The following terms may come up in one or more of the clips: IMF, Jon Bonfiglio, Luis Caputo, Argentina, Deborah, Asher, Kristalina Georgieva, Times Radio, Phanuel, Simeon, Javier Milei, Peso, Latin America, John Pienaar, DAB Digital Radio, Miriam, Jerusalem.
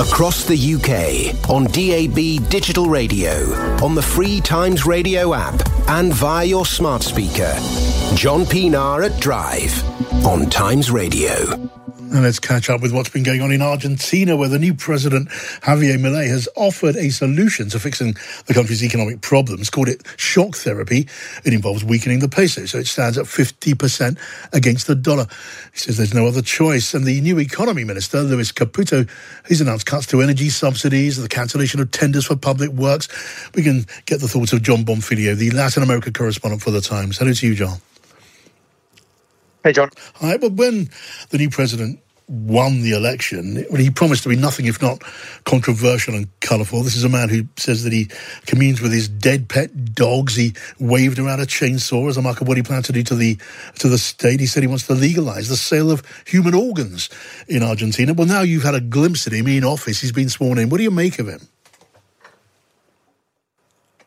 Across the UK, on DAB Digital Radio, on the free Times Radio app, and via your smart speaker. John Pienaar at Drive, on Times Radio. And let's catch up with what's been going on in Argentina, where the new president, Javier Milei, has offered a solution to fixing the country's economic problems, called it shock therapy. It involves weakening the peso, so it stands at 50% against the dollar. He says there's no other choice. And the new economy minister, Luis Caputo, he's announced cuts to energy subsidies, the cancellation of tenders for public works. We can get the thoughts of Jon Bonfiglio, the Latin America correspondent for The Times. Hello to you, John. Hey, John. All right, but when the new president won the election, he promised to be nothing if not controversial and colourful. This is a man who says that he communes with his dead pet dogs. He waved around a chainsaw as a mark of what he planned to do to the state. He said he wants to legalise the sale of human organs in Argentina. Well, now you've had a glimpse at him in office. He's been sworn in. What do you make of him?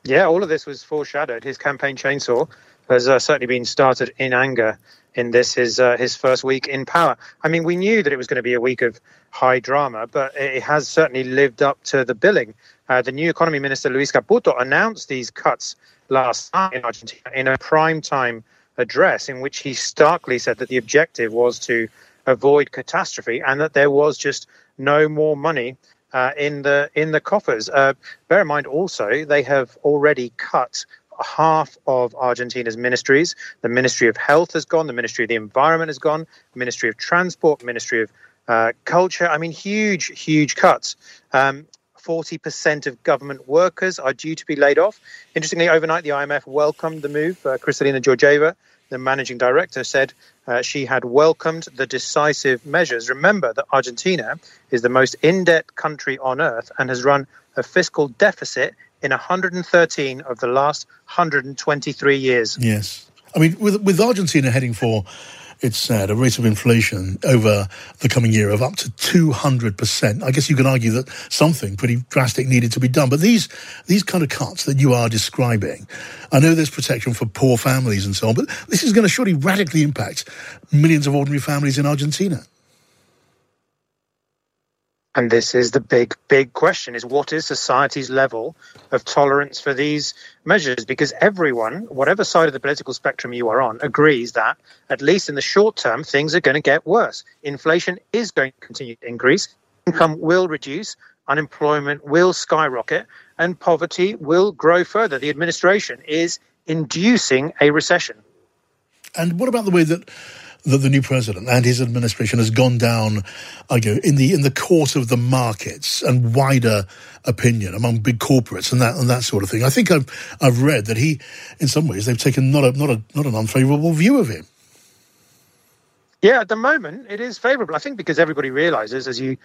Yeah, all of this was foreshadowed. His campaign chainsaw has certainly been started in anger in this, his first week in power. I mean, we knew that it was going to be a week of high drama, but it has certainly lived up to the billing. The new economy minister, Luis Caputo, announced these cuts last night in Argentina in a primetime address in which he starkly said that the objective was to avoid catastrophe and that there was just no more money in the coffers. Bear in mind also, they have already cut half of Argentina's ministries. The Ministry of Health has gone, the Ministry of the Environment has gone, Ministry of Transport, Ministry of Culture. I mean, huge, huge cuts. 40% of government workers are due to be laid off. Interestingly, overnight, the IMF welcomed the move. Kristalina Georgieva, the managing director, said she had welcomed the decisive measures. Remember that Argentina is the most in-debt country on earth and has run a fiscal deficit in 113 of the last 123 years. Yes. I mean, with Argentina heading for, it's sad, a rate of inflation over the coming year of up to 200%. I guess you can argue that something pretty drastic needed to be done. But these kind of cuts that you are describing, I know there's protection for poor families and so on, but this is going to surely radically impact millions of ordinary families in Argentina. And this is the big, big question, is what is society's level of tolerance for these measures? Because everyone, whatever side of the political spectrum you are on, agrees that, at least in the short term, things are going to get worse. Inflation is going to continue to increase. Income will reduce. Unemployment will skyrocket. And poverty will grow further. The administration is inducing a recession. And what about the way that the new president and his administration has gone down, I go, in the court of the markets and wider opinion among big corporates and that sort of thing? I think I've read that he, in some ways, they've taken not an unfavourable view of him. Yeah, at the moment it is favourable. I think because everybody realises, as you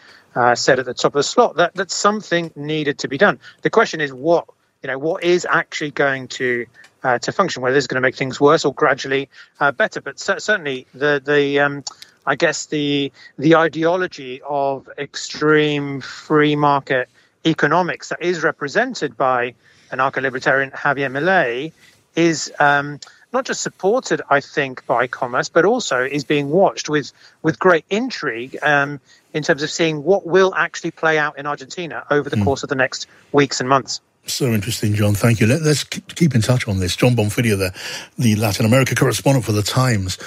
said at the top of the slot, that something needed to be done. The question is what is actually going to function, whether it's going to make things worse or gradually better. But certainly the ideology of extreme free market economics that is represented by anarcho-libertarian Javier Milei is not just supported, I think, by commerce, but also is being watched with great intrigue in terms of seeing what will actually play out in Argentina over the course of the next weeks and months. So interesting, John. Thank you. Let's keep in touch on this. Jon Bonfiglio there, the Latin America correspondent for The Times.